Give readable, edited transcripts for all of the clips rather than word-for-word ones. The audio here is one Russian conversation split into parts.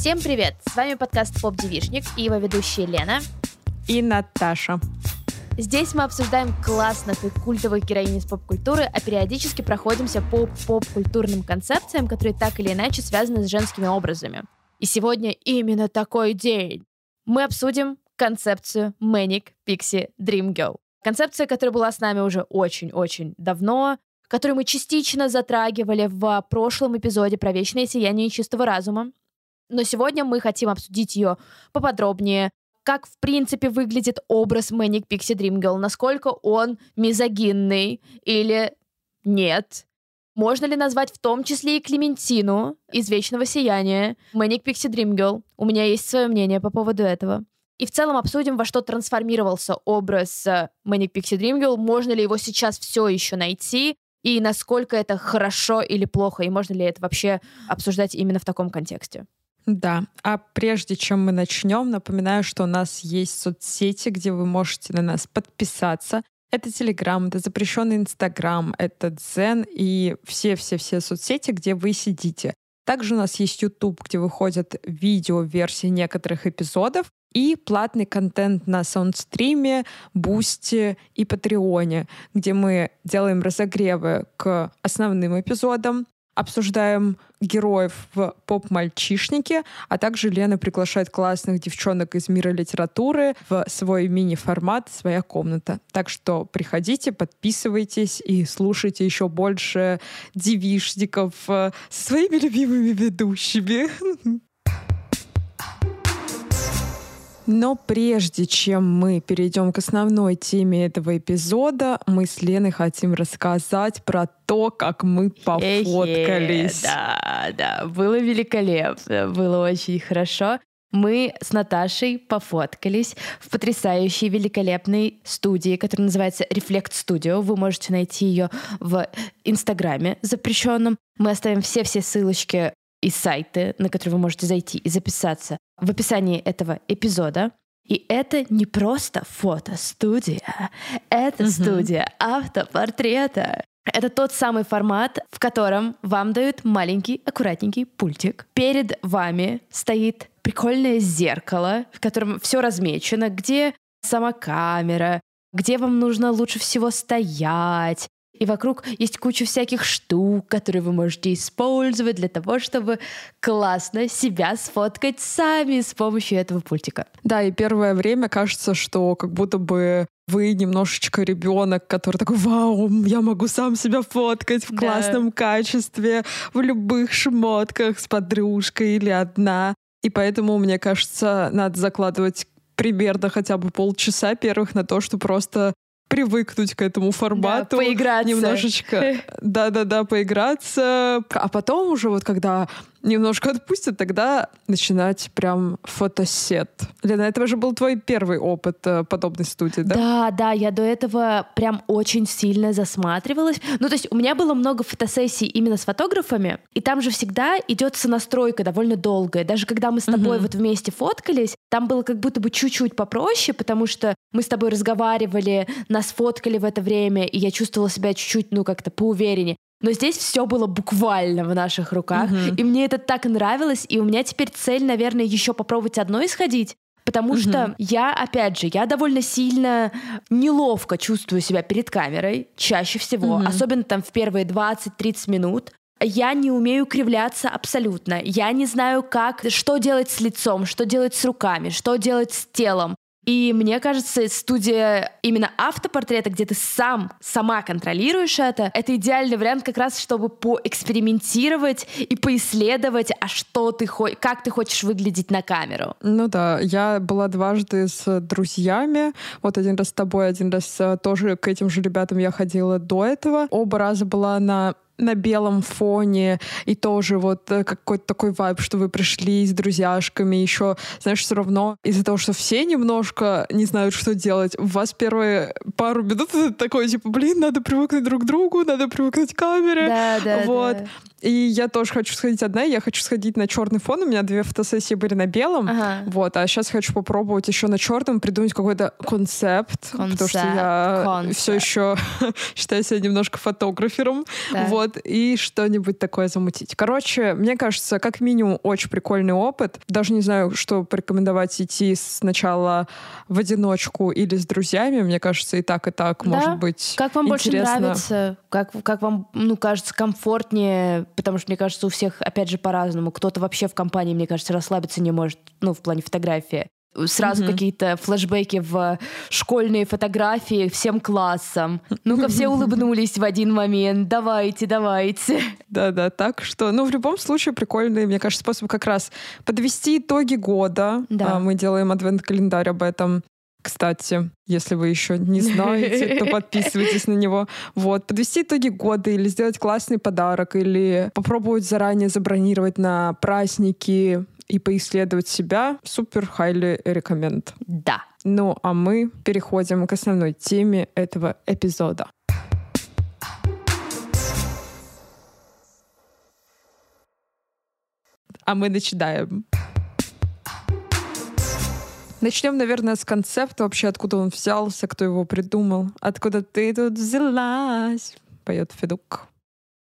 Всем привет! С вами подкаст «Поп-девичник» и его ведущие Лена и Наташа. Здесь мы обсуждаем классных и культовых героинь из поп-культуры, а периодически проходимся по поп-культурным концепциям, которые так или иначе связаны с женскими образами. И сегодня именно такой день. Мы обсудим концепцию Manic Pixie Dream Girl. Концепция, которая была с нами уже очень-очень давно, которую мы частично затрагивали в прошлом эпизоде про вечное сияние чистого разума. Но сегодня мы хотим обсудить ее поподробнее, как, в принципе, выглядит образ Manic Pixie Dream Girl, насколько он мизогинный или нет. Можно ли назвать в том числе и Клементину из «Вечного сияния» Manic Pixie Dream Girl? У меня есть свое мнение по поводу этого. И в целом обсудим, во что трансформировался образ Manic Pixie Dream Girl, можно ли его сейчас все еще найти, и насколько это хорошо или плохо, и можно ли это вообще обсуждать именно в таком контексте. Да, а прежде чем мы начнем, напоминаю, что у нас есть соцсети, где вы можете на нас подписаться. Это Телеграм, это запрещенный Инстаграм, это Дзен и все-все-все соцсети, где вы сидите. Также у нас есть YouTube, где выходят видео-версии некоторых эпизодов и платный контент на Саундстриме, Бусти и Патреоне, где мы делаем разогревы к основным эпизодам, обсуждаем героев в «Поп-мальчишнике», а также Лена приглашает классных девчонок из мира литературы в свой мини-формат «Своя комната». Так что приходите, подписывайтесь и слушайте еще больше девичников со своими любимыми ведущими. Но прежде чем мы перейдем к основной теме этого эпизода, мы с Леной хотим рассказать про то, как мы пофоткались. Да, было великолепно, было очень хорошо. Мы с Наташей пофоткались в потрясающей, великолепной студии, которая называется Reflect Studio. Вы можете найти ее в Инстаграме запрещенном. Мы оставим все-все ссылочки и сайты, на которые вы можете зайти и записаться, в описании этого эпизода. И это не просто фотостудия, это студия автопортрета. Это тот самый формат, в котором вам дают маленький, аккуратненький пультик. Перед вами стоит прикольное зеркало, в котором все размечено, где сама камера, где вам нужно лучше всего стоять. И вокруг есть куча всяких штук, которые вы можете использовать для того, чтобы классно себя сфоткать сами с помощью этого пультика. Да, и первое время кажется, что как будто бы вы немножечко ребенок, который такой: вау, я могу сам себя фоткать в классном качестве, в любых шмотках с подружкой или одна. И поэтому, мне кажется, надо закладывать примерно хотя бы полчаса первых на то, что просто привыкнуть к этому формату, поиграться. Немножечко, поиграться, а потом уже вот когда немножко отпустят, тогда начинать прям фотосет. Лена, это же был твой первый опыт подобной студии, да? Да, я до этого прям очень сильно засматривалась. Ну, то есть у меня было много фотосессий именно с фотографами, и там же всегда идет сонастройка довольно долгая. Даже когда мы с тобой вот вместе фоткались, там было как будто бы чуть-чуть попроще, потому что мы с тобой разговаривали, нас фоткали в это время, и я чувствовала себя чуть-чуть, как-то поувереннее. Но здесь все было буквально в наших руках, и мне это так нравилось, и у меня теперь цель, наверное, еще попробовать одной сходить, потому что я, опять же, я довольно сильно неловко чувствую себя перед камерой, чаще всего, особенно там в первые 20-30 минут. Я не умею кривляться абсолютно, я не знаю, что делать с лицом, что делать с руками, что делать с телом. И мне кажется, студия именно автопортрета, где ты сама контролируешь это идеальный вариант как раз, чтобы поэкспериментировать и поисследовать, как ты хочешь выглядеть на камеру. Ну да, я была дважды с друзьями, вот один раз с тобой, один раз тоже к этим же ребятам я ходила до этого. Оба раза была на белом фоне, и тоже вот какой-то такой вайб, что вы пришли с друзьяшками, еще, знаешь, все равно из-за того, что все немножко не знают, что делать, у вас первые пару минут такой, типа, надо привыкнуть друг к другу, надо привыкнуть к камере, И я тоже хочу сходить одна, я хочу сходить на черный фон. У меня две фотосессии были на белом. Ага. Вот, а сейчас хочу попробовать еще на черном придумать какой-то концепт, потому что я все еще считаю себя немножко фотографером. Да. Вот, и что-нибудь такое замутить. Короче, мне кажется, как минимум, очень прикольный опыт. Даже не знаю, что порекомендовать: идти сначала в одиночку или с друзьями. Мне кажется, и так да? может быть. Как вам интересно. Больше нравится? Как вам, кажется, комфортнее? Потому что, мне кажется, у всех, опять же, по-разному. Кто-то вообще в компании, мне кажется, расслабиться не может, в плане фотографии. Сразу какие-то флешбеки в школьные фотографии всем классом. Ну-ка, все улыбнулись в один момент. Давайте. Да-да, так что... в любом случае прикольный, мне кажется, способ как раз подвести итоги года. Да. Мы делаем адвент-календарь об этом. Кстати, если вы еще не знаете, то подписывайтесь на него. Вот, подвести итоги года или сделать классный подарок, или попробовать заранее забронировать на праздники и поисследовать себя. Супер, highly recommend. Да. А мы переходим к основной теме этого эпизода. А мы начинаем. Начнем, наверное, с концепта вообще, откуда он взялся, кто его придумал. «Откуда ты тут взялась?» — поет Федук.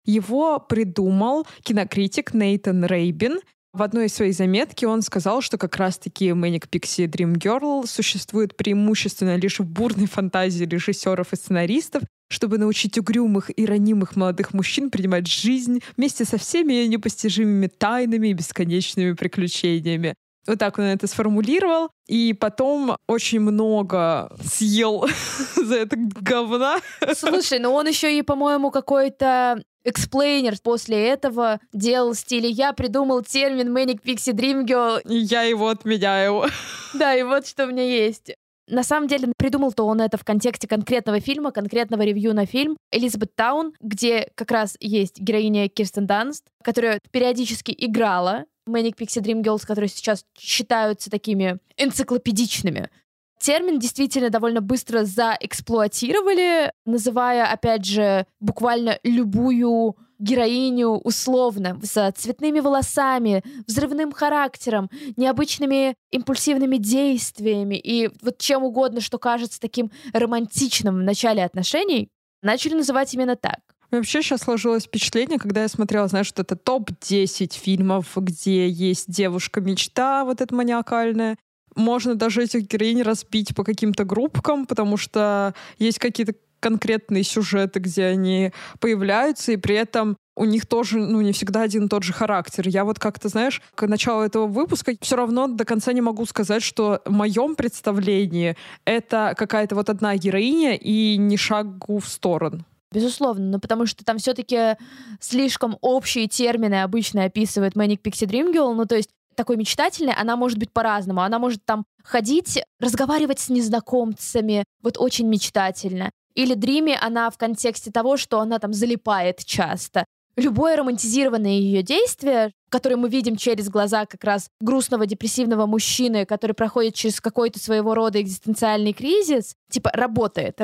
Его придумал кинокритик Нейтан Рейбин. В одной из своей заметки он сказал, что как раз-таки Manic Pixie Dream Girl существует преимущественно лишь в бурной фантазии режиссеров и сценаристов, чтобы научить угрюмых и ранимых молодых мужчин принимать жизнь вместе со всеми ее непостижимыми тайнами и бесконечными приключениями. Вот так он это сформулировал, и потом очень много съел за это говна. Слушай, он еще и, по-моему, какой-то эксплейнер после этого делал в стиле «Я придумал термин Manic Pixie Dream Girl». И я его отменяю. Да, и вот что у меня есть. На самом деле, придумал-то он это в контексте конкретного фильма, конкретного ревью на фильм «Элизабет Таун», где как раз есть героиня Кирстен Данст, которая периодически играла Manic Pixie Dream Girls, которые сейчас считаются такими энциклопедичными. Термин действительно довольно быстро заэксплуатировали, называя, опять же, буквально любую героиню условно, с цветными волосами, взрывным характером, необычными импульсивными действиями и вот чем угодно, что кажется таким романтичным в начале отношений, начали называть именно так. Вообще сейчас сложилось впечатление, когда я смотрела, вот это топ-10 фильмов, где есть девушка-мечта, вот эта маниакальная. Можно даже этих героинь разбить по каким-то группкам, потому что есть какие-то конкретные сюжеты, где они появляются, и при этом у них тоже, не всегда один и тот же характер. Я как-то, к началу этого выпуска все равно до конца не могу сказать, что в моем представлении это какая-то одна героиня и не шагу в сторону. Безусловно, потому что там все-таки слишком общие термины обычно описывают Manic Pixie Dream Girl, то есть такой мечтательной, она может быть по-разному, она может там ходить, разговаривать с незнакомцами, очень мечтательно. Или Dreamy она в контексте того, что она там залипает часто. Любое романтизированное ее действие, которое мы видим через глаза как раз грустного, депрессивного мужчины, который проходит через какой-то своего рода экзистенциальный кризис, работает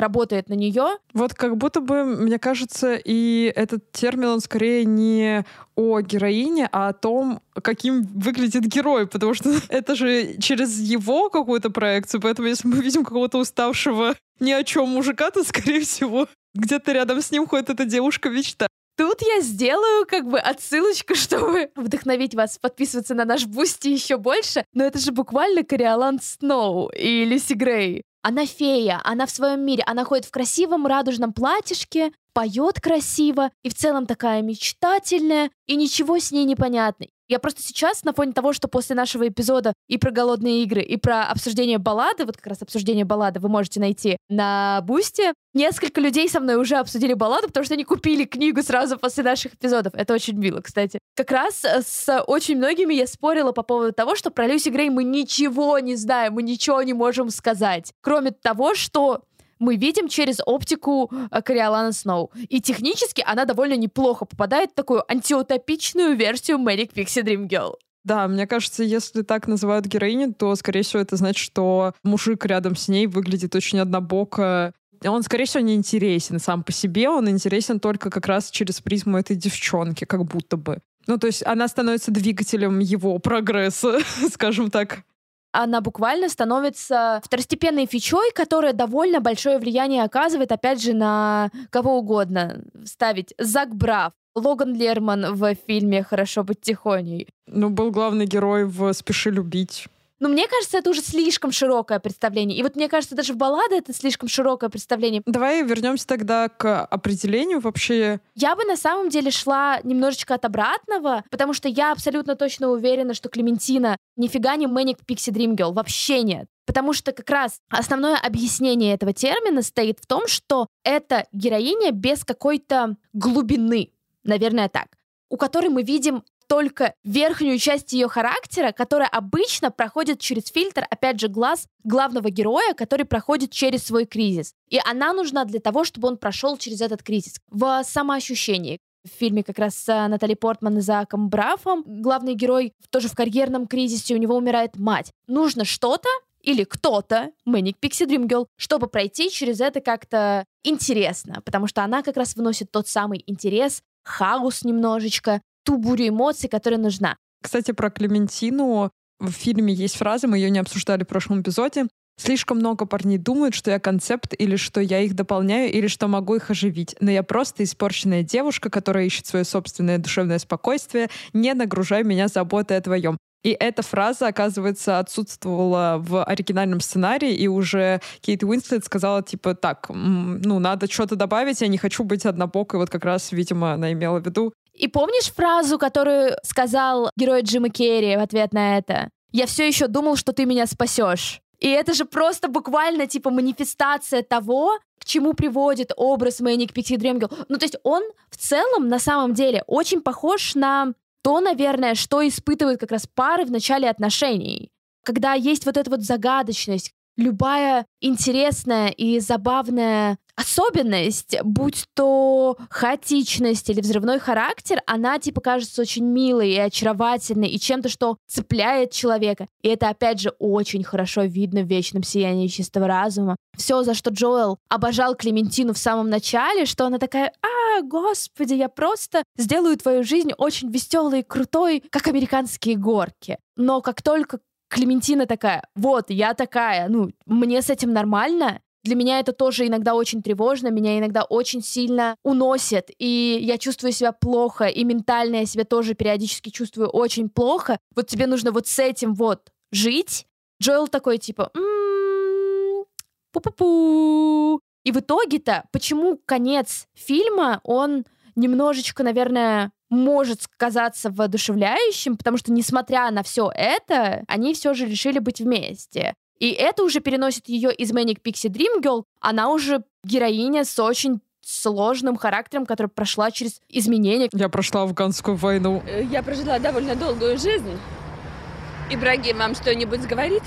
на нее. Как будто бы, мне кажется, и этот термин, он скорее не о героине, а о том, каким выглядит герой, потому что это же через его какую-то проекцию, поэтому если мы видим какого-то уставшего ни о чем мужика, то, скорее всего, где-то рядом с ним ходит эта девушка-мечта. Тут я сделаю отсылочку, чтобы вдохновить вас подписываться на наш Бусти еще больше. Но это же буквально Кориолан Сноу и Люси Грей. Она фея, она в своем мире, она ходит в красивом радужном платьишке, поет красиво и в целом такая мечтательная, и ничего с ней не понятно. Я просто сейчас, на фоне того, что после нашего эпизода и про голодные игры, и про обсуждение баллады, как раз обсуждение баллады вы можете найти на Бусти, несколько людей со мной уже обсудили балладу, потому что они купили книгу сразу после наших эпизодов. Это очень мило, кстати. Как раз с очень многими я спорила по поводу того, что про Люси Грей мы ничего не знаем, мы ничего не можем сказать, кроме того, что мы видим через оптику Кориолана Сноу. И технически она довольно неплохо попадает в такую антиутопичную версию Manic Pixie Dream Girl. Да, мне кажется, если так называют героиню, то, скорее всего, это значит, что мужик рядом с ней выглядит очень однобоко Он, скорее всего, не интересен сам по себе, он интересен только как раз через призму этой девчонки, как будто бы. Ну, то есть она становится двигателем его прогресса, скажем так. Она буквально становится второстепенной фичой, которая довольно большое влияние оказывает, опять же, на кого угодно. Ставить Зак Браф, Логан Лерман в фильме «Хорошо быть тихоней». Ну, был главный герой в «Спеши любить». Но мне кажется, это уже слишком широкое представление. И вот мне кажется, даже в балладе это слишком широкое представление. Давай вернемся тогда к определению вообще. Я бы на самом деле шла немножечко от обратного, потому что я абсолютно точно уверена, что Клементина нифига не Manic Pixie Dream Girl. Вообще нет. Потому что как раз основное объяснение этого термина стоит в том, что это героиня без какой-то глубины, наверное, так, у которой мы видим только верхнюю часть ее характера, которая обычно проходит через фильтр, опять же, глаз главного героя, который проходит через свой кризис. И она нужна для того, чтобы он прошел через этот кризис. В самоощущении. В фильме как раз с Натали Портман и Заком Брафом главный герой тоже в карьерном кризисе, у него умирает мать. Нужно что-то или кто-то, Manic Pixie Dream Girl, чтобы пройти через это как-то интересно, потому что она как раз вносит тот самый интерес, хаос немножечко, ту бурю эмоций, которая нужна. Кстати, про Клементину в фильме есть фраза, мы ее не обсуждали в прошлом эпизоде. Слишком много парней думают, что я концепт, или что я их дополняю, или что могу их оживить. Но я просто испорченная девушка, которая ищет свое собственное душевное спокойствие. Не нагружай меня заботой о твоем. И эта фраза, оказывается, отсутствовала в оригинальном сценарии, и уже Кейт Уинслет сказала, типа, так, ну, надо что-то добавить, я не хочу быть однобокой. Вот как раз, видимо, она имела в виду. И помнишь фразу, которую сказал герой Джима Керри в ответ на это? «Я все еще думал, что ты меня спасешь». И это же просто буквально типа манифестация того, к чему приводит образ Manic Pixie Dream Girl. Ну, то есть он в целом, на самом деле, очень похож на то, наверное, что испытывают как раз пары в начале отношений. Когда есть вот эта вот загадочность, любая интересная и забавная особенность, будь то хаотичность или взрывной характер, она типа кажется очень милой и очаровательной, и чем-то, что цепляет человека. И это, опять же, очень хорошо видно в «Вечном сиянии чистого разума». Все, за что Джоэл обожал Клементину в самом начале, что она такая: «А, господи, я просто сделаю твою жизнь очень веселой и крутой, как американские горки». Но как только Клементина такая: «Вот, я такая, ну, мне с этим нормально», для меня это тоже иногда очень тревожно, меня иногда очень сильно уносит, и я чувствую себя плохо, и ментально я себя тоже периодически чувствую очень плохо. Вот тебе нужно вот с этим вот жить. Джоэл такой типа: пу-пу-пу. И в итоге-то, почему конец фильма, он немножечко, наверное, может казаться воодушевляющим, потому что, несмотря на все это, они все же решили быть вместе. И это уже переносит ее из Manic Pixie Dream Girl. Она уже героиня с очень сложным характером, которая прошла через изменения. Я прошла афганскую войну. Я прожила довольно долгую жизнь. Ибрагим вам что-нибудь говорит?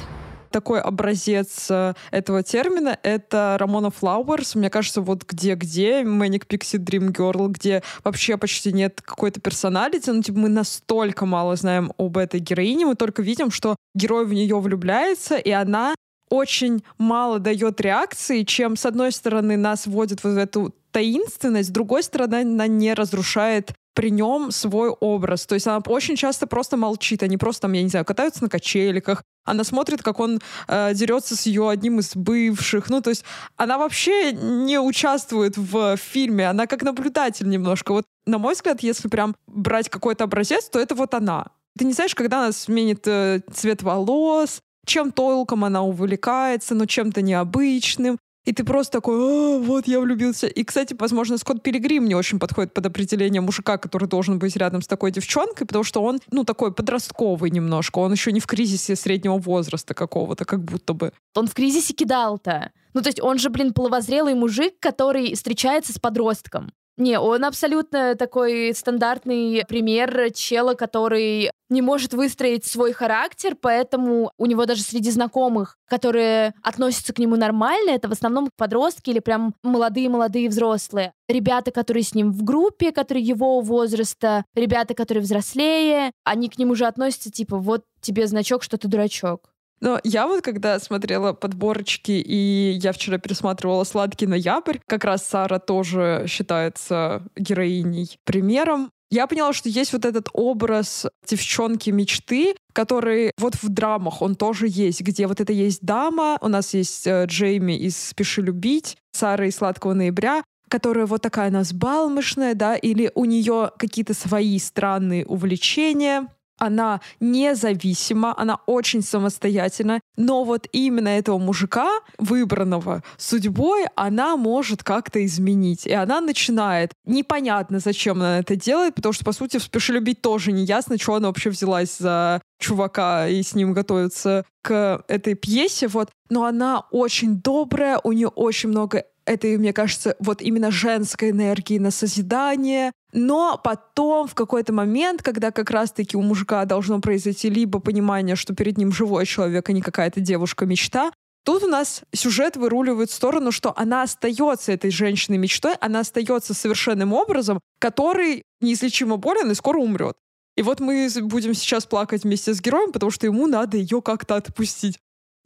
Такой образец этого термина — это Рамона Флауэрс. Мне кажется, вот где-где Manic Pixie Dream Girl, где вообще почти нет какой-то персоналити. Ну, типа, мы настолько мало знаем об этой героине. Мы только видим, что герой в нее влюбляется, и она очень мало дает реакции, чем, с одной стороны, нас вводит вот в эту таинственность, с другой стороны, она не разрушает при нем свой образ. То есть она очень часто просто молчит. Они просто там, я не знаю, катаются на качельках. Она смотрит, как он дерется с ее одним из бывших. Ну, то есть она вообще не участвует в фильме. Она как наблюдатель немножко. Вот, на мой взгляд, если прям брать какой-то образец, то это вот она. Ты не знаешь, когда она сменит цвет волос, чем толком она увлекается, но чем-то необычным. И ты просто такой: «А, вот я влюбился». И, кстати, возможно, Скотт Пилигрим не очень подходит под определение мужика, который должен быть рядом с такой девчонкой, потому что он, ну, такой подростковый немножко. Он еще не в кризисе среднего возраста какого-то, как будто бы. Он в кризисе кидал-то. Ну, то есть он же, блин, половозрелый мужик, который встречается с подростком. Не, он абсолютно такой стандартный пример чела, который не может выстроить свой характер, поэтому у него даже среди знакомых, которые относятся к нему нормально, это в основном подростки или прям молодые-молодые взрослые. Ребята, которые с ним в группе, которые его возраста, ребята, которые взрослее, они к нему же относятся типа: «Вот тебе значок, что ты дурачок». Но я вот когда смотрела подборочки, и я вчера пересматривала «Сладкий ноябрь», как раз Сара тоже считается героиней примером. Я поняла, что есть вот этот образ девчонки-мечты, который вот в драмах он тоже есть, где вот это есть дама, у нас есть Джейми из «Спеши любить», Сара из «Сладкого ноября», которая вот такая она взбалмошная, да, или у нее какие-то свои странные увлечения. Она независима, она очень самостоятельна, но вот именно этого мужика, выбранного судьбой, она может как-то изменить. И она начинает. Непонятно, зачем она это делает, потому что, по сути, в «Спеши любить» тоже неясно, чего она вообще взялась за чувака и с ним готовится к этой пьесе. Вот. Но она очень добрая, у нее очень много этой, мне кажется, вот именно женской энергии на созидание. Но потом, в какой-то момент, когда как раз-таки у мужика должно произойти либо понимание, что перед ним живой человек, а не какая-то девушка-мечта, тут у нас сюжет выруливает в сторону, что она остается этой женщиной-мечтой, она остается совершенным образом, который неизлечимо болен и скоро умрет. И вот мы будем сейчас плакать вместе с героем, потому что ему надо ее как-то отпустить.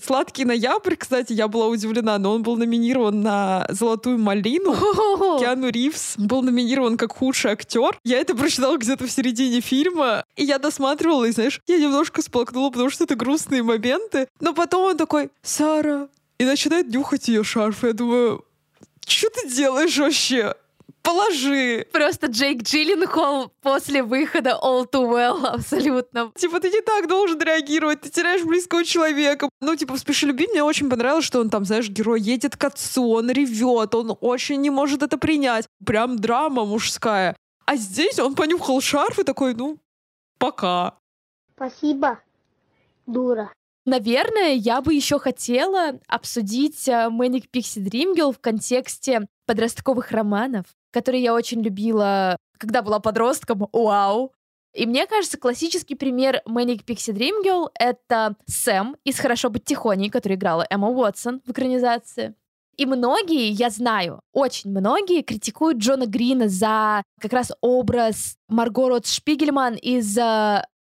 «Сладкий ноябрь», кстати, я была удивлена, но он был номинирован на «Золотую малину». Киану Ривз был номинирован как худший актер. Я это прочитала где-то в середине фильма, и я досматривала, и, знаешь, я немножко сплакнула, потому что это грустные моменты. Но потом он такой: «Сара», и начинает нюхать ее шарф. Я думаю, что ты делаешь вообще? Положи. Просто Джейк Джилленхол после выхода All Too Well абсолютно. Типа, ты не так должен реагировать, ты теряешь близкого человека. Ну, типа, в «Спеши любить» мне очень понравилось, что он там, знаешь, герой едет к отцу, он ревет, он очень не может это принять. Прям драма мужская. А здесь он понюхал шарф и такой: ну, пока. Спасибо, дура. Наверное, я бы еще хотела обсудить Manic Pixie Dream Girl в контексте подростковых романов, которые я очень любила, когда была подростком. Вау! И мне кажется, классический пример Manic Pixie Dream Girl — это Сэм из «Хорошо быть тихоней», который играла Эмма Уотсон в экранизации. И многие, я знаю, очень многие критикуют Джона Грина за как раз образ Марго Ротшпигельман из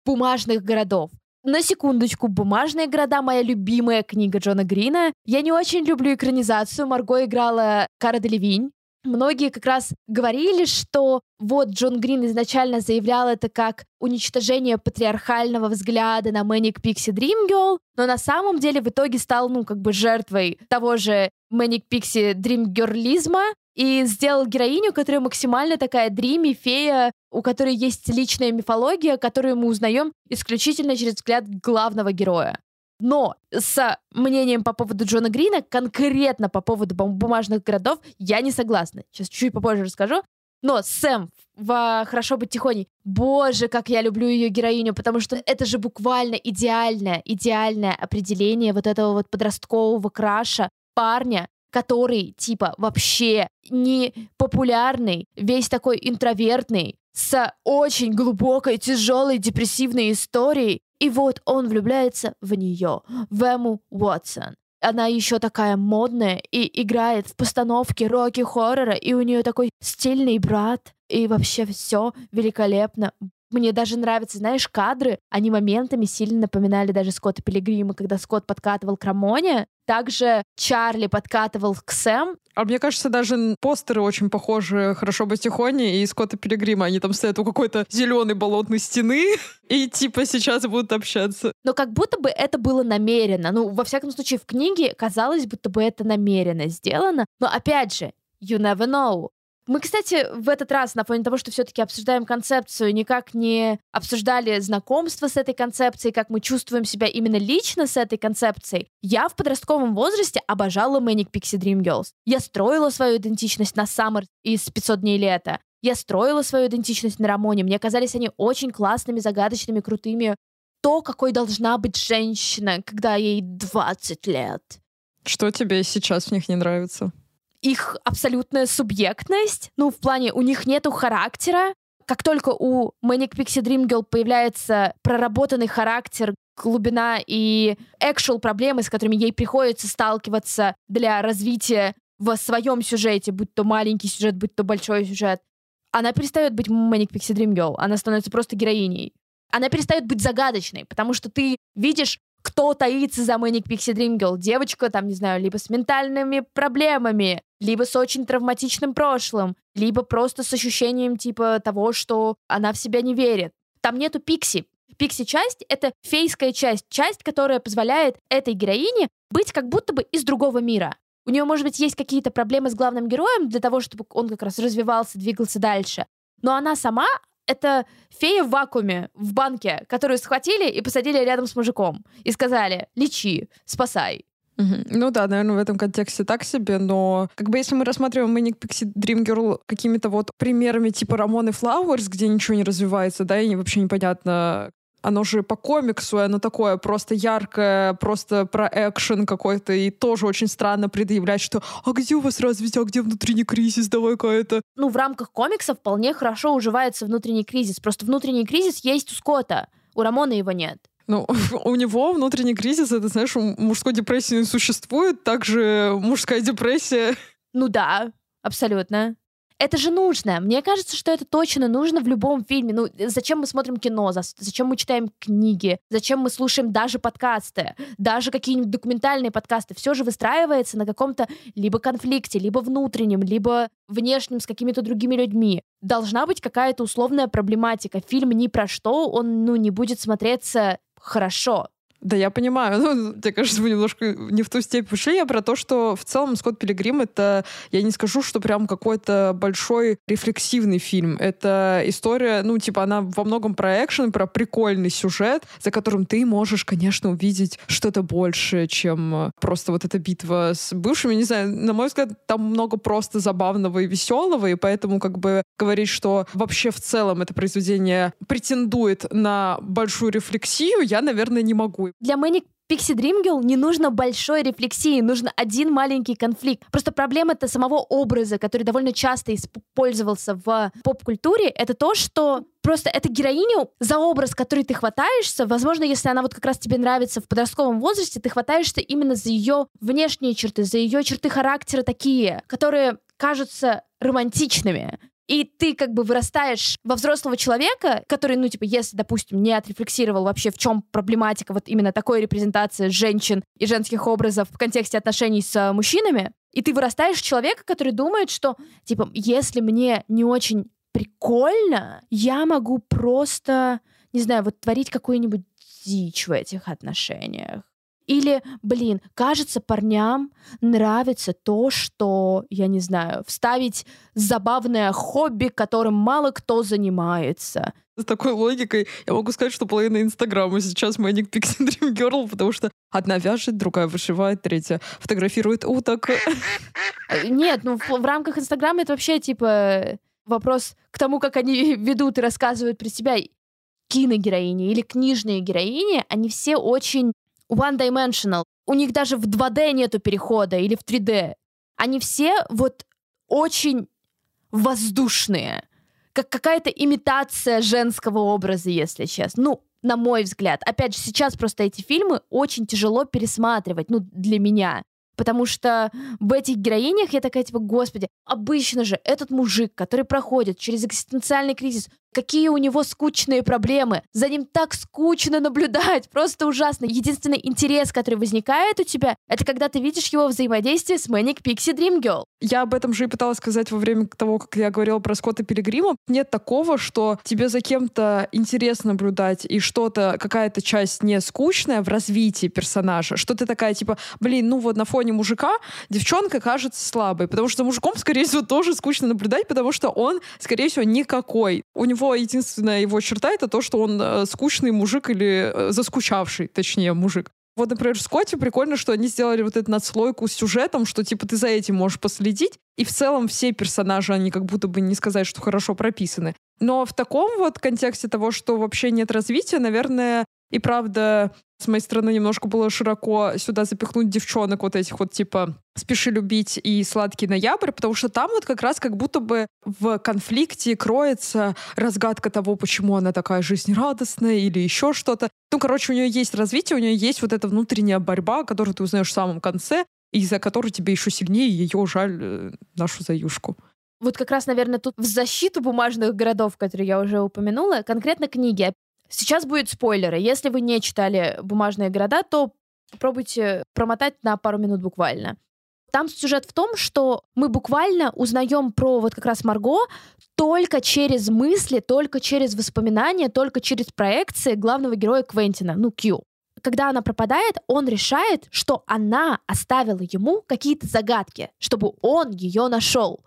«Бумажных городов». На секундочку, «Бумажные города» — моя любимая книга Джона Грина. Я не очень люблю экранизацию. Марго играла Кара Делевинь. Многие как раз говорили, что вот Джон Грин изначально заявлял это как уничтожение патриархального взгляда на Manic Pixie Dream Girl, но на самом деле в итоге стал, ну, как бы жертвой того же Manic Pixie Dream Girl-лизма и сделал героиню, которая максимально такая дрими, фея, у которой есть личная мифология, которую мы узнаем исключительно через взгляд главного героя. Но с мнением по поводу Джона Грина, конкретно по поводу «Бумажных городов», я не согласна. Сейчас чуть попозже расскажу. Но Сэм в «Хорошо быть тихоней», боже, как я люблю ее героиню, потому что это же буквально идеальное определение вот этого вот подросткового краша, парня, который типа вообще не популярный, весь такой интровертный, с очень глубокой, тяжелой, депрессивной историей. И вот он влюбляется в нее, в Эмму Уотсон. Она еще такая модная и играет в постановке рокки-хоррора, и у нее такой стильный брат, и вообще все великолепно. Мне даже нравятся, знаешь, кадры, они моментами сильно напоминали даже Скотта Пилигрима, когда Скотт подкатывал к Рамоне, также Чарли подкатывал к Сэм. А мне кажется, даже постеры очень похожи «Хорошо быть тихоней» и Скотта Пилигрима. Они там стоят у какой-то зеленой болотной стены и типа сейчас будут общаться. Но как будто бы это было намеренно. Ну, во всяком случае, в книге казалось, будто бы это намеренно сделано. Но опять же, you never know. Мы, кстати, в этот раз, на фоне того, что все-таки обсуждаем концепцию, никак не обсуждали знакомство с этой концепцией, как мы чувствуем себя именно лично с этой концепцией. Я в подростковом возрасте обожала Manic Pixie Dream Girls. Я строила свою идентичность на Summer из «500 дней лета». Я строила свою идентичность на Рамоне. Мне казались они очень классными, загадочными, крутыми. То, какой должна быть женщина, когда ей 20 лет. Что тебе сейчас в них не нравится? Их абсолютная субъектность, ну, в плане, у них нету характера. Как только у Manic Pixie Dream Girl появляется проработанный характер, глубина и экшл проблемы, с которыми ей приходится сталкиваться для развития в своем сюжете, будь то маленький сюжет, будь то большой сюжет, она перестает быть Manic Pixie Dream Girl, она становится просто героиней. Она перестает быть загадочной, потому что ты видишь кто таится за Manic Pixie Dream Girl. Девочка, там, не знаю, либо с ментальными проблемами, либо с очень травматичным прошлым, либо просто с ощущением типа того, что она в себя не верит. Там нету пикси. Пикси-часть — это фейская часть, которая позволяет этой героине быть как будто бы из другого мира. У нее, может быть, есть какие-то проблемы с главным героем для того, чтобы он как раз развивался, двигался дальше. Но она сама — это фея в вакууме, в банке, которую схватили и посадили рядом с мужиком. И сказали «лечи, спасай». Ну да, наверное, в этом контексте так себе, но как бы если мы рассматриваем Manic Pixie Dream Girl какими-то вот примерами типа Ramon и Flowers, где ничего не развивается, да, и вообще непонятно... Оно же по комиксу, оно такое просто яркое, просто про экшен какой-то, и тоже очень странно предъявлять, что «А где у вас развитие? А где внутренний кризис? Давай-ка это». Ну, в рамках комикса вполне хорошо уживается внутренний кризис. Просто внутренний кризис есть у Скотта, у Рамона его нет. Ну, у него внутренний кризис, это, знаешь, у мужской депрессии не существует, также мужская депрессия. Ну да, абсолютно. Это же нужно. Мне кажется, что это точно нужно в любом фильме. Ну, зачем мы смотрим кино? Зачем мы читаем книги? Зачем мы слушаем даже подкасты? Даже какие-нибудь документальные подкасты? Все же выстраивается на каком-то либо конфликте, либо внутреннем, либо внешнем с какими-то другими людьми. Должна быть какая-то условная проблематика. Фильм ни про что, он, не будет смотреться хорошо. Да, я понимаю. Ну, мне кажется, вы немножко не в ту степь ушли. Я про то, что в целом «Скотт Пилигрим» — это, я не скажу, что прям какой-то большой рефлексивный фильм. Это история, ну, типа, она во многом про экшен, про прикольный сюжет, за которым ты можешь, конечно, увидеть что-то большее, чем просто вот эта битва с бывшими. Не знаю, на мой взгляд, там много просто забавного и веселого, и поэтому как бы говорить, что вообще в целом это произведение претендует на большую рефлексию, я, наверное, не могу. Для Manic Pixie Dream Girl не нужно большой рефлексии, нужен один маленький конфликт. Просто проблема-то самого образа, который довольно часто использовался в поп-культуре, это то, что просто эта героиня, за образ, который ты хватаешься, возможно, если она вот как раз тебе нравится в подростковом возрасте, ты хватаешься именно за ее внешние черты, за ее черты характера такие, которые кажутся романтичными. И ты как бы вырастаешь во взрослого человека, который, ну, типа, если, допустим, не отрефлексировал вообще, в чем проблематика вот именно такой репрезентации женщин и женских образов в контексте отношений с мужчинами, и ты вырастаешь в человека, который думает, что, типа, если мне не очень прикольно, я могу просто, не знаю, вот творить какую-нибудь дичь в этих отношениях. Или, блин, кажется, парням нравится то, что, я не знаю, вставить забавное хобби, которым мало кто занимается. С такой логикой я могу сказать, что половина Инстаграма сейчас Manic Pixie Dream Girl, потому что одна вяжет, другая вышивает, третья фотографирует уток. Нет, ну в рамках Инстаграма это вообще, типа, вопрос к тому, как они ведут и рассказывают про себя. Киногероини или книжные героини, они все очень... one-dimensional. У них даже в 2D нету перехода или в 3D. Они все вот очень воздушные. Как какая-то имитация женского образа, если честно. Ну, на мой взгляд. Опять же, сейчас просто эти фильмы очень тяжело пересматривать. Ну, для меня. Потому что в этих героинях я такая, типа, господи, обычно же этот мужик, который проходит через экзистенциальный кризис, какие у него скучные проблемы, за ним так скучно наблюдать, просто ужасно. Единственный интерес, который возникает у тебя, это когда ты видишь его взаимодействие с Manic Pixie Dream Girl. Я об этом же и пыталась сказать во время того, как я говорила про Скотта Пилигрима. Нет такого, что тебе за кем-то интересно наблюдать, и что-то, какая-то часть не скучная в развитии персонажа, что ты такая, типа, блин, ну вот на фоне мужика девчонка кажется слабой, потому что мужиком, скорее всего, тоже скучно наблюдать, потому что он, скорее всего, никакой. У него единственная его черта — это то, что он скучный мужик или заскучавший, точнее, мужик. Вот, например, в «Скотте» прикольно, что они сделали вот эту надслойку с сюжетом, что, типа, ты за этим можешь последить. И в целом все персонажи, они как будто бы не сказать, что хорошо прописаны. Но в таком вот контексте того, что вообще нет развития, наверное, и правда... С моей стороны, немножко было широко сюда запихнуть девчонок вот этих вот, типа, «Спеши любить» и «Сладкий ноябрь», потому что там вот как раз как будто бы в конфликте кроется разгадка того, почему она такая жизнерадостная или еще что-то. Ну, короче, у нее есть развитие, у нее есть вот эта внутренняя борьба, которую ты узнаешь в самом конце, и из-за которой тебе еще сильнее ее жаль нашу Заюшку. Вот как раз, наверное, тут в защиту бумажных городов, которые я уже упомянула, конкретно книги. Сейчас будет спойлеры. Если вы не читали «Бумажные города», то попробуйте промотать на пару минут буквально. Там сюжет в том, что мы буквально узнаем про вот как раз Марго только через мысли, только через воспоминания, только через проекции главного героя Квентина, ну, Кью. Когда она пропадает, он решает, что она оставила ему какие-то загадки, чтобы он ее нашел.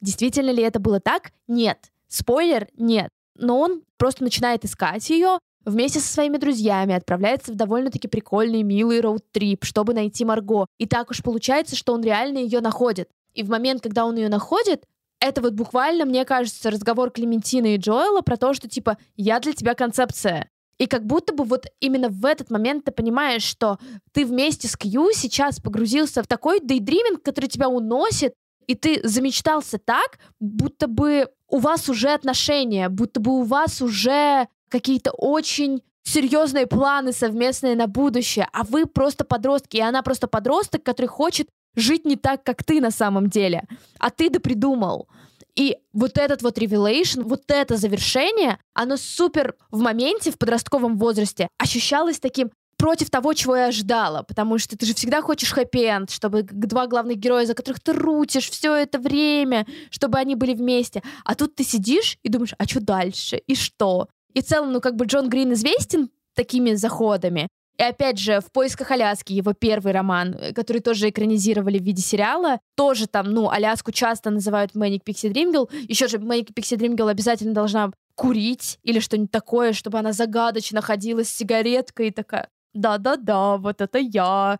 Действительно ли это было так? Нет. Спойлер — нет. Но он просто начинает искать ее вместе со своими друзьями, отправляется в довольно-таки прикольный, милый роуд-трип, чтобы найти Марго. И так уж получается, что он реально ее находит. И в момент, когда он ее находит, это вот буквально, мне кажется, разговор Клементины и Джоэла про то, что типа «я для тебя концепция». И как будто бы вот именно в этот момент ты понимаешь, что ты вместе с Кью сейчас погрузился в такой дейдриминг, который тебя уносит, и ты замечтался так, будто бы у вас уже отношения, будто бы у вас уже какие-то очень серьезные планы совместные на будущее, а вы просто подростки, и она просто подросток, который хочет жить не так, как ты на самом деле, а ты допридумал. И вот этот вот revelation, вот это завершение, оно супер в моменте, в подростковом возрасте, ощущалось таким против того, чего я ожидала, потому что ты же всегда хочешь хэппи-энд, чтобы два главных героя, за которых ты рутишь все это время, чтобы они были вместе. А тут ты сидишь и думаешь, а что дальше, и что? И в целом, ну как бы Джон Грин известен такими заходами. И опять же, «В поисках Аляски», его первый роман, который тоже экранизировали в виде сериала, тоже там, ну, Аляску часто называют Manic Pixie Dream Girl. Еще же Manic Pixie Dream Girl обязательно должна курить или что-нибудь такое, чтобы она загадочно ходила с сигареткой и такая «да-да-да, вот это я».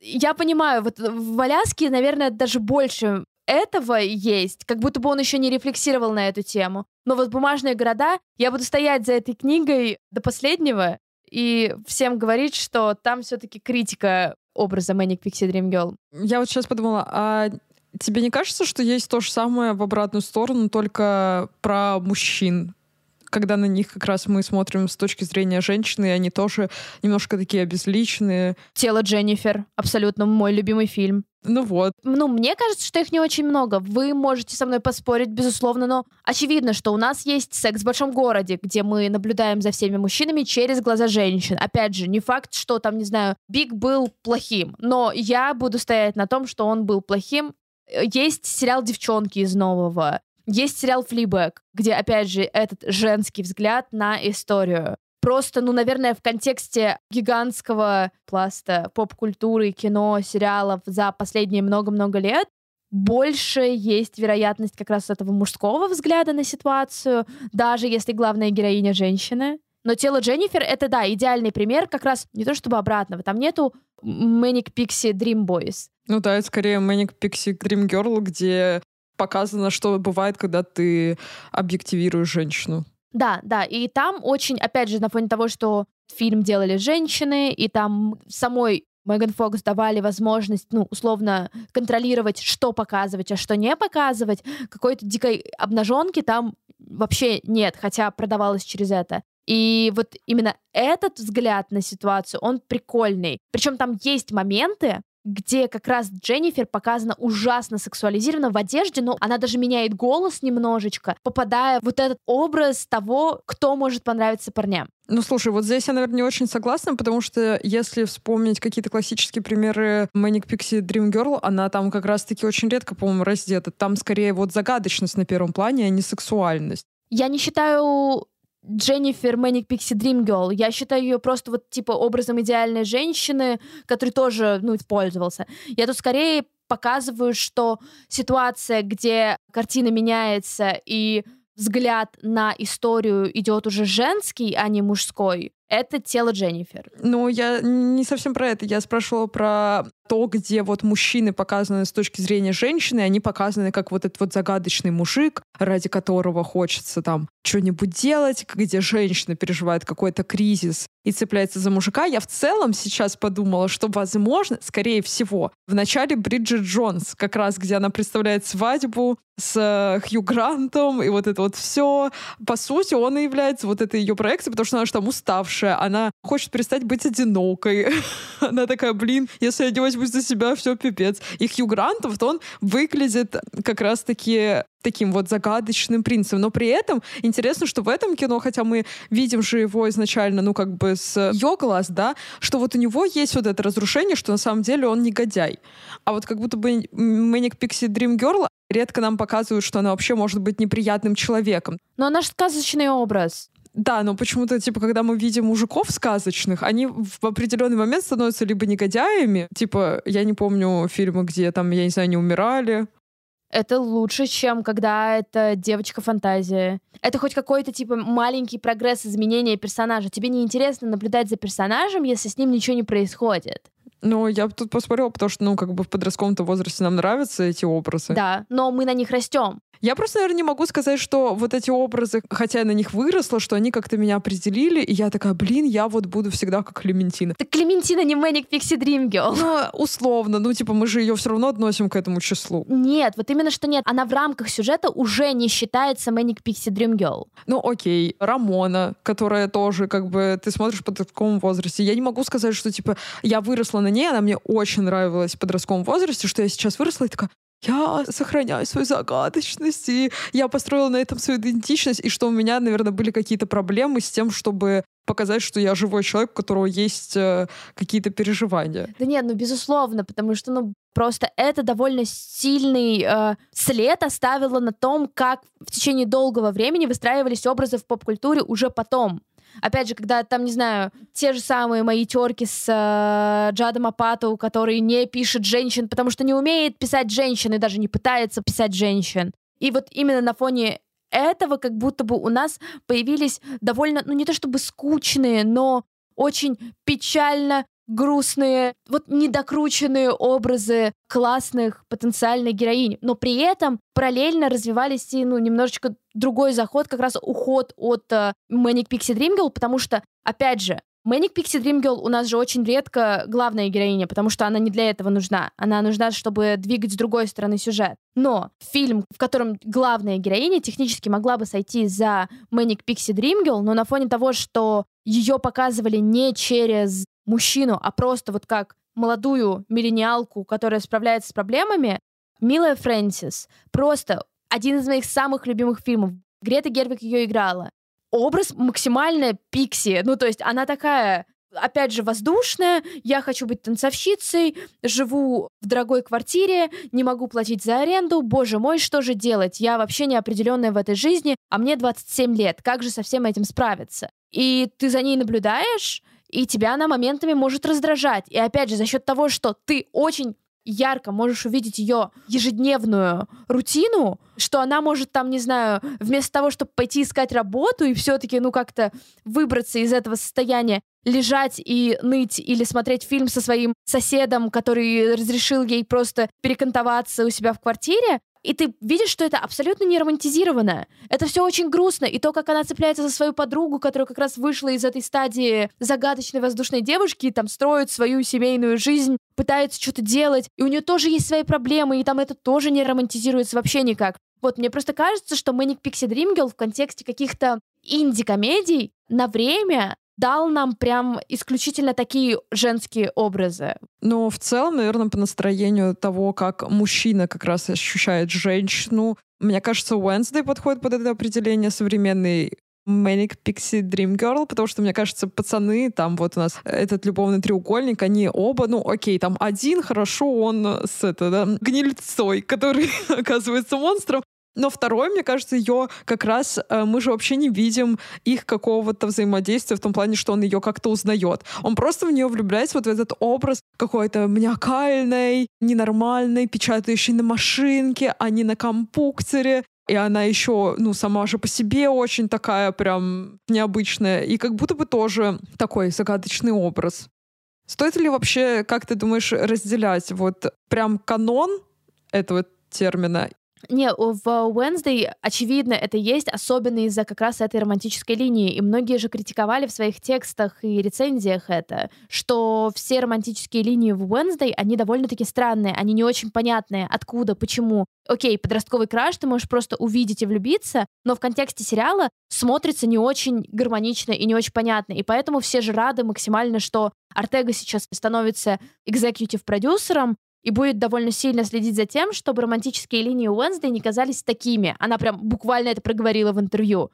Я понимаю, вот в Аляске, наверное, даже больше этого есть, как будто бы он еще не рефлексировал на эту тему. Но вот «Бумажные города», я буду стоять за этой книгой до последнего, и всем говорит, что там все-таки критика образа Manic Pixie Dream Girl. Я вот сейчас подумала, а тебе не кажется, что есть то же самое в обратную сторону, только про мужчин? Когда на них как раз мы смотрим с точки зрения женщины, и они тоже немножко такие обезличенные. «Тело Дженнифер» — абсолютно мой любимый фильм. Ну вот. Ну, мне кажется, что их не очень много. Вы можете со мной поспорить, безусловно, но очевидно, что у нас есть «Секс в большом городе», где мы наблюдаем за всеми мужчинами через глаза женщин. Опять же, не факт, что там, не знаю, Биг был плохим, но я буду стоять на том, что он был плохим. Есть сериал «Девчонки» из нового. Есть сериал «Флибэг», где, опять же, этот женский взгляд на историю. Просто, ну, наверное, в контексте гигантского пласта поп-культуры, кино, сериалов за последние много-много лет больше есть вероятность как раз этого мужского взгляда на ситуацию, даже если главная героиня женщина. Но «Тело Дженнифер» — это, да, идеальный пример как раз не то чтобы обратного. Там нету Manic Pixie Dream Boys. Ну да, это скорее Manic Pixie Dream Girl, где показано, что бывает, когда ты объективируешь женщину. Да, да, и там очень, опять же, на фоне того, что фильм делали женщины, и там самой Меган Фокс давали возможность, ну, условно, контролировать, что показывать, а что не показывать, какой-то дикой обнаженки там вообще нет, хотя продавалось через это. И вот именно этот взгляд на ситуацию, он прикольный. Причем там есть моменты, где как раз Дженнифер показана ужасно сексуализированно в одежде, но она даже меняет голос немножечко, попадая в вот этот образ того, кто может понравиться парням. Ну, слушай, вот здесь я, наверное, не очень согласна, потому что если вспомнить какие-то классические примеры Manic Pixie Dream Girl, она там как раз-таки очень редко, по-моему, раздета. Там скорее вот загадочность на первом плане, а не сексуальность. Я не считаю Дженнифер Manic Pixie Dream Girl. Я считаю ее просто вот типа образом идеальной женщины, который тоже, ну, использовался. Я тут скорее показываю, что ситуация, где картина меняется и взгляд на историю идет уже женский, а не мужской, это «Тело Дженнифер». Ну, я не совсем про это. Я спрашивала про то, где вот мужчины показаны с точки зрения женщины, они показаны как вот этот вот загадочный мужик, ради которого хочется там что-нибудь делать, где женщина переживает какой-то кризис и цепляется за мужика. Я в целом сейчас подумала, что, возможно, скорее всего, в начале Бриджит Джонс, как раз где она представляет свадьбу с Хью Грантом и вот это вот все. По сути, он и является вот этой ее проекцией, потому что она же там уставшая, она хочет перестать быть одинокой. Она такая, блин, если я не возьму бы за себя, все пипец. И Хью Грант, вот он выглядит как раз-таки таким вот загадочным принцем. Но при этом интересно, что в этом кино, хотя мы видим же его изначально, ну, как бы с ее глаз, да, что вот у него есть вот это разрушение, что на самом деле он негодяй. А вот как будто бы Manic Pixie Dream Girl редко нам показывают, что она вообще может быть неприятным человеком. Но она же сказочный образ. Да, но почему-то, типа, когда мы видим мужиков сказочных, они в определенный момент становятся либо негодяями, типа, я не помню фильмы, где там, я не знаю, они умирали. Это лучше, чем когда это девочка-фантазия. Это хоть какой-то, типа, маленький прогресс изменения персонажа. Тебе неинтересно наблюдать за персонажем, если с ним ничего не происходит. Ну, я бы тут поспорила, потому что, ну, как бы в подростковом-то возрасте нам нравятся эти образы. Да, но мы на них растем. Я просто, наверное, не могу сказать, что вот эти образы, хотя я на них выросла, что они как-то меня определили, и я такая, блин, я вот буду всегда как Клементина. Так Клементина не Manic Pixie Dream Girl. Ну, условно, ну, типа, мы же ее все равно относим к этому числу. Нет, вот именно что нет. Она в рамках сюжета уже не считается Manic Pixie Dream Girl. Ну, окей. Рамона, которая тоже, как бы, ты смотришь в подростковом возрасте. Я не могу сказать, что, типа, я выросла на ней, она мне очень нравилась в подростковом возрасте, что я сейчас выросла и такая... Я сохраняю свою загадочность, и я построила на этом свою идентичность, и что у меня, наверное, были какие-то проблемы с тем, чтобы показать, что я живой человек, у которого есть какие-то переживания. Да нет, ну, безусловно, потому что, ну, просто это довольно сильный след оставило на том, как в течение долгого времени выстраивались образы в поп-культуре уже потом. Опять же, когда там, не знаю, те же самые мои терки с Джадом Апатоу, который не пишет женщин, потому что не умеет писать женщин и даже не пытается писать женщин. И вот именно на фоне этого как будто бы у нас появились довольно, ну не то чтобы скучные, но очень печально грустные, вот недокрученные образы классных потенциальных героинь. Но при этом параллельно развивались и, ну, немножечко другой заход, как раз уход от Manic Pixie Dream Girl, потому что, опять же, Manic Pixie Dream Girl у нас же очень редко главная героиня, потому что она не для этого нужна. Она нужна, чтобы двигать с другой стороны сюжет. Но фильм, в котором главная героиня технически могла бы сойти за Manic Pixie Dream Girl, но на фоне того, что ее показывали не через мужчину, а просто вот как молодую миллениалку, которая справляется с проблемами, Милая Фрэнсис. Просто один из моих самых любимых фильмов. Грета Гервиг ее играла. Образ максимально пикси. Ну, то есть она такая, опять же, воздушная. Я хочу быть танцовщицей, живу в дорогой квартире, не могу платить за аренду. Боже мой, что же делать? Я вообще неопределенная в этой жизни, а мне 27 лет. Как же со всем этим справиться? И ты за ней наблюдаешь, и тебя она моментами может раздражать. И опять же, за счет того, что ты очень ярко можешь увидеть ее ежедневную рутину, что она может там, не знаю, вместо того, чтобы пойти искать работу и все-таки, ну, как-то выбраться из этого состояния, лежать и ныть или смотреть фильм со своим соседом, который разрешил ей просто перекантоваться у себя в квартире, и ты видишь, что это абсолютно не романтизировано. Это все очень грустно. И то, как она цепляется за свою подругу, которая как раз вышла из этой стадии загадочной воздушной девушки, и там строит свою семейную жизнь, пытается что-то делать. И у нее тоже есть свои проблемы, и там это тоже не романтизируется вообще никак. Вот, мне просто кажется, что Manic Pixie Dream Girl в контексте каких-то инди-комедий на время дал нам прям исключительно такие женские образы. Но в целом, наверное, по настроению того, как мужчина как раз ощущает женщину, мне кажется, Wednesday подходит под это определение современной Manic Pixie Dream Girl, потому что, мне кажется, пацаны, там вот у нас этот любовный треугольник, они оба, ну окей, там один, хорошо, он с это, да, гнильцой, который оказывается монстром, но второй, мне кажется, ее как раз мы же вообще не видим их какого-то взаимодействия в том плане, что он ее как-то узнает. Он просто в нее влюбляется вот в этот образ какой-то маниакальной, ненормальной, печатающей на машинке, а не на компуктере. И она еще, ну, сама же по себе очень такая прям необычная. И как будто бы тоже такой загадочный образ. Стоит ли вообще, как ты думаешь, разделять вот прям канон этого термина Не, в Wednesday, очевидно, это есть, особенно из-за как раз этой романтической линии. И многие же критиковали в своих текстах и рецензиях это, что все романтические линии в Wednesday, они довольно-таки странные, они не очень понятные, откуда, почему. Окей, подростковый краш ты можешь просто увидеть и влюбиться, но в контексте сериала смотрится не очень гармонично и не очень понятно. И поэтому все же рады максимально, что Ортега сейчас становится экзекьютив-продюсером, и будет довольно сильно следить за тем, чтобы романтические линии Уэнсдей не казались такими. Она прям буквально это проговорила в интервью.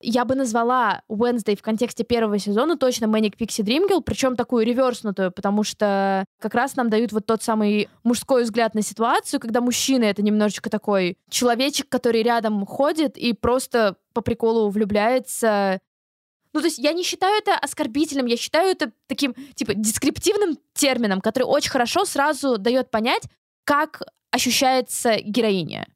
Я бы назвала Уэнсдей в контексте первого сезона точно Manic Pixie Dream Girl, причем такую реверснутую, потому что как раз нам дают вот тот самый мужской взгляд на ситуацию, когда мужчина — это немножечко такой человечек, который рядом ходит и просто по приколу влюбляется. Ну, то есть я не считаю это оскорбительным, я считаю это таким, типа, дескриптивным термином, который очень хорошо сразу дает понять, как ощущается героиня.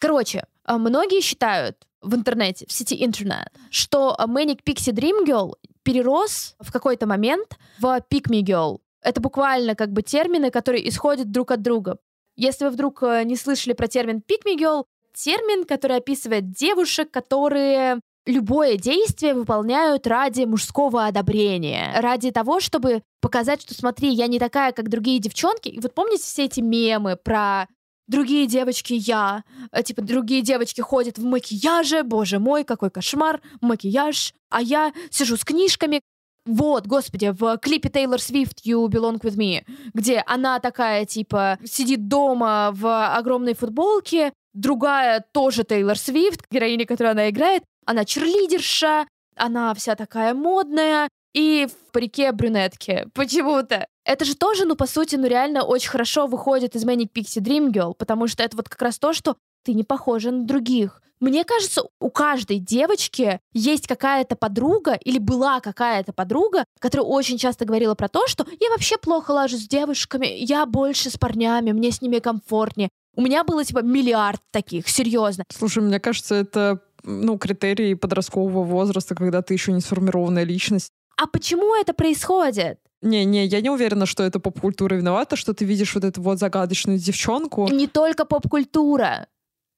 Короче, многие считают в интернете, в сети интернет, что Manic Pixie Dream Girl перерос в какой-то момент в Pick Me Girl. Это буквально как бы термины, которые исходят друг от друга. Если вы вдруг не слышали про термин Pick Me Girl, термин, который описывает девушек, которые любое действие выполняют ради мужского одобрения, ради того, чтобы показать, что смотри, я не такая, как другие девчонки. И вот помните все эти мемы про другие девочки я? Типа, другие девочки ходят в макияже, боже мой, какой кошмар, макияж, а я сижу с книжками. Вот, господи, в клипе Тейлор Свифт «You Belong With Me», где она такая, типа, сидит дома в огромной футболке, другая тоже Тейлор Свифт, героиня, которую она играет, она черлидерша, она вся такая модная, и в парике брюнетки почему-то. Это же тоже, ну, по сути, ну, реально очень хорошо выходит из Manic Pixie Dream Girl, потому что это вот как раз то, что ты не похожа на других. Мне кажется, у каждой девочки есть какая-то подруга, или была какая-то подруга, которая очень часто говорила про то, что я вообще плохо лажу с девушками, я больше с парнями, мне с ними комфортнее. У меня было, типа, миллиард таких, серьезно. Слушай, мне кажется, это критерии подросткового возраста, когда ты еще не сформированная личность. А почему это происходит? Не, я не уверена, что это поп-культура виновата, что ты видишь вот эту вот загадочную девчонку. Не только поп-культура,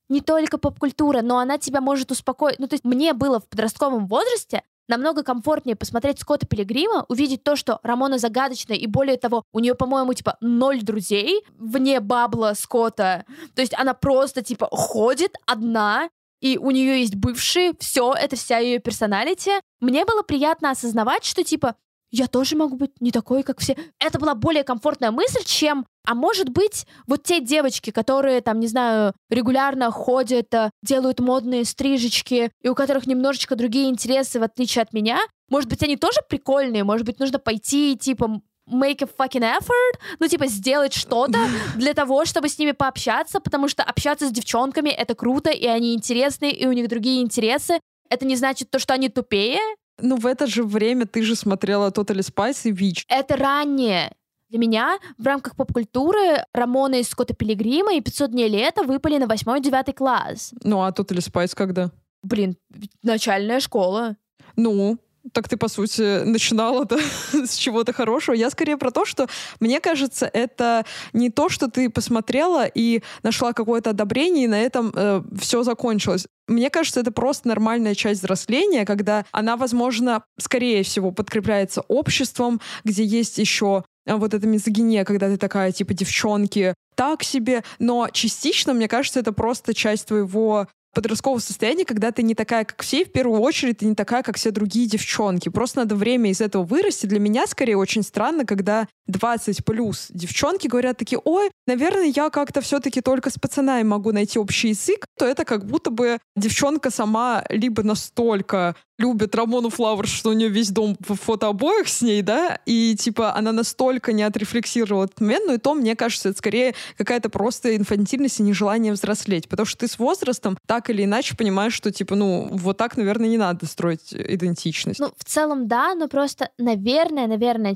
но она тебя может успокоить. Ну, то есть мне было в подростковом возрасте намного комфортнее посмотреть Скотта Пилигрима, увидеть то, что Рамона загадочная, и более того, у нее, по-моему, типа 0 друзей вне бабла Скотта. То есть она просто, типа, ходит одна, и у нее есть бывшие, все, это вся ее персоналити. Мне было приятно осознавать, что, типа, я тоже могу быть не такой, как все. Это была более комфортная мысль, чем, а может быть, вот те девочки, которые, там, не знаю, регулярно ходят, делают модные стрижечки, и у которых немножечко другие интересы, в отличие от меня, может быть, они тоже прикольные, может быть, нужно пойти, типа, make a fucking effort, сделать что-то для того, чтобы с ними пообщаться, потому что общаться с девчонками — это круто, и они интересные, и у них другие интересы. Это не значит то, что они тупее. Ну, в это же время ты же смотрела Totally Spies и Вич. Это раннее. Для меня в рамках поп-культуры Рамона из Скотта Пилигрима и 500 дней лета выпали на 8-9 класс. Ну, а Totally Spies когда? Блин, начальная школа. Ну, так ты, по сути, начинала-то с чего-то хорошего. Я скорее про то, что, мне кажется, это не то, что ты посмотрела и нашла какое-то одобрение, и на этом все закончилось. Мне кажется, это просто нормальная часть взросления, когда она, возможно, скорее всего, подкрепляется обществом, где есть еще вот эта мизогиния, когда ты такая, типа, девчонки, так себе. Но частично, мне кажется, это просто часть твоего подросткового состояния, когда ты не такая, как все, и в первую очередь ты не такая, как все другие девчонки. Просто надо время из этого вырасти. Для меня, скорее, очень странно, когда 20+ девчонки говорят такие: ой, наверное, я как-то все-таки только с пацанами могу найти общий язык, то это как будто бы девчонка сама либо настолько любит Рамону Флауэрс, что у нее весь дом в фотообоях с ней, да, и типа она настолько не отрефлексировала этот момент, но и то, мне кажется, это скорее какая-то просто инфантильность и нежелание взрослеть, потому что ты с возрастом так или иначе понимаешь, что типа, вот так, наверное, не надо строить идентичность. Ну, в целом, да, но просто, наверное,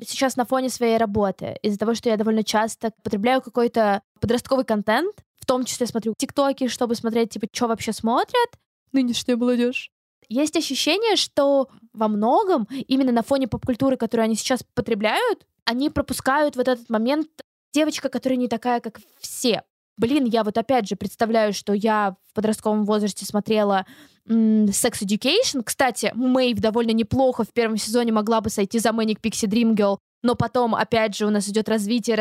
сейчас на фоне своей работы, из-за того, что я довольно часто потребляю какой-то подростковый контент, в том числе смотрю тиктоки, чтобы смотреть, типа, что вообще смотрят нынешняя молодежь. Есть ощущение, что во многом именно на фоне поп-культуры, которую они сейчас потребляют, они пропускают вот этот момент девочка, которая не такая, как все. Блин, я вот опять же представляю, что я в подростковом возрасте смотрела Sex Education. Кстати, Мэйв довольно неплохо в первом сезоне могла бы сойти за Manic Pixie Dream Girl, но потом, опять же, у нас идет развитие,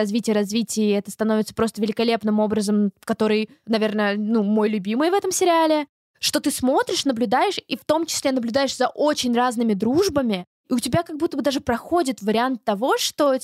и это становится просто великолепным образом, который, наверное, мой любимый в этом сериале. Что ты смотришь, наблюдаешь, и в том числе наблюдаешь за очень разными дружбами, и у тебя как будто бы даже проходит вариант того, что,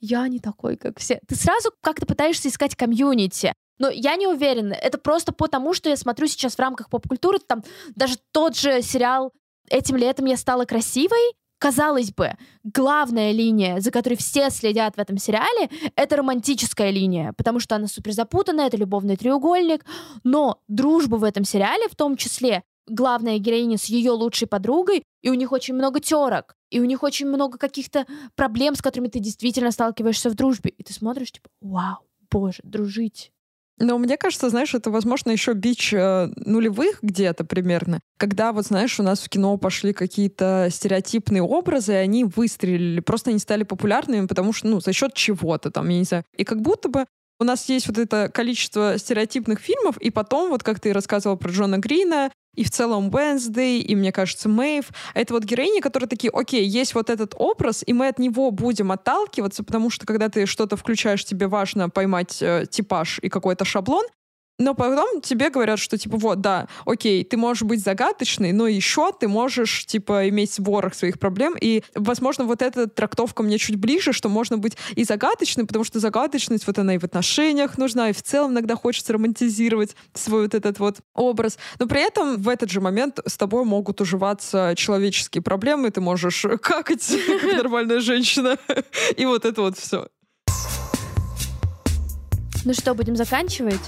я не такой, как все. Ты сразу как-то пытаешься искать комьюнити. Но я не уверена. Это просто потому, что я смотрю сейчас в рамках поп-культуры. Там даже тот же сериал «Этим летом я стала красивой». Казалось бы, главная линия, за которой все следят в этом сериале, это романтическая линия, потому что она суперзапутанная, это любовный треугольник. Но дружба в этом сериале, в том числе главная героиня с ее лучшей подругой, и у них очень много терок, и у них очень много каких-то проблем, с которыми ты действительно сталкиваешься в дружбе. И ты смотришь, вау, боже, дружить. Но мне кажется, это, возможно, еще бич нулевых где-то примерно, когда, у нас в кино пошли какие-то стереотипные образы, и они выстрелили, просто они стали популярными, потому что, за счет чего-то там, я не знаю. И как будто бы у нас есть это количество стереотипных фильмов, и потом, как ты рассказывала про Джона Грина, и в целом Wednesday, и, мне кажется, Мэйв. Это героини, которые такие, окей, есть этот образ, и мы от него будем отталкиваться, потому что, когда ты что-то включаешь, тебе важно поймать типаж и какой-то шаблон, но потом тебе говорят, что, да, окей, ты можешь быть загадочный, но еще ты можешь, иметь ворох своих проблем, и, возможно, эта трактовка мне чуть ближе, что можно быть и загадочным, потому что загадочность, она и в отношениях нужна, и в целом иногда хочется романтизировать свой этот образ, но при этом в этот же момент с тобой могут уживаться человеческие проблемы, ты можешь какать, как нормальная женщина, и это все. Ну что, будем заканчивать?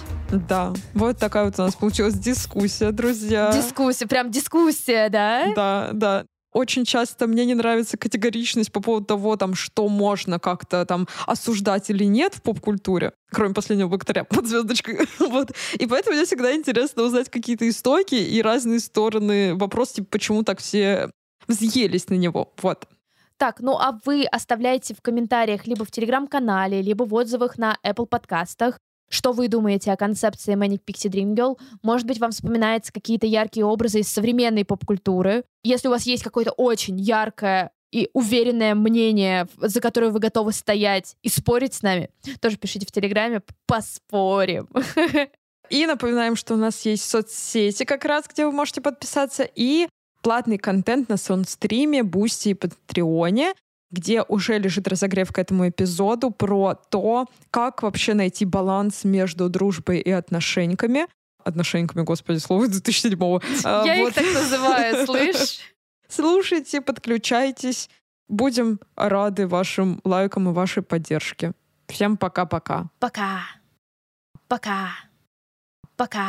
Да, такая у нас получилась дискуссия, друзья. Дискуссия, прям дискуссия, да? Да. Очень часто мне не нравится категоричность по поводу того, что можно как-то осуждать или нет в поп-культуре, кроме «Последнего богатыря» под звездочкой. И поэтому мне всегда интересно узнать какие-то истоки и разные стороны вопроса, почему так все взъелись на него. Так, а вы оставляйте в комментариях либо в Телеграм-канале, либо в отзывах на Apple подкастах, что вы думаете о концепции Manic Pixie Dream Girl. Может быть, вам вспоминаются какие-то яркие образы из современной поп-культуры. Если у вас есть какое-то очень яркое и уверенное мнение, за которое вы готовы стоять и спорить с нами, тоже пишите в Телеграме, поспорим. И напоминаем, что у нас есть соцсети как раз, где вы можете подписаться, и платный контент на Саундстриме, Бусти и Патреоне, где уже лежит разогрев к этому эпизоду про то, как вообще найти баланс между дружбой и отношеньками. Отношеньками, господи, слово 2007-го. Я их так называю, слышь? Слушайте, подключайтесь. Будем рады вашим лайкам и вашей поддержке. Всем пока-пока. Пока. Пока. Пока.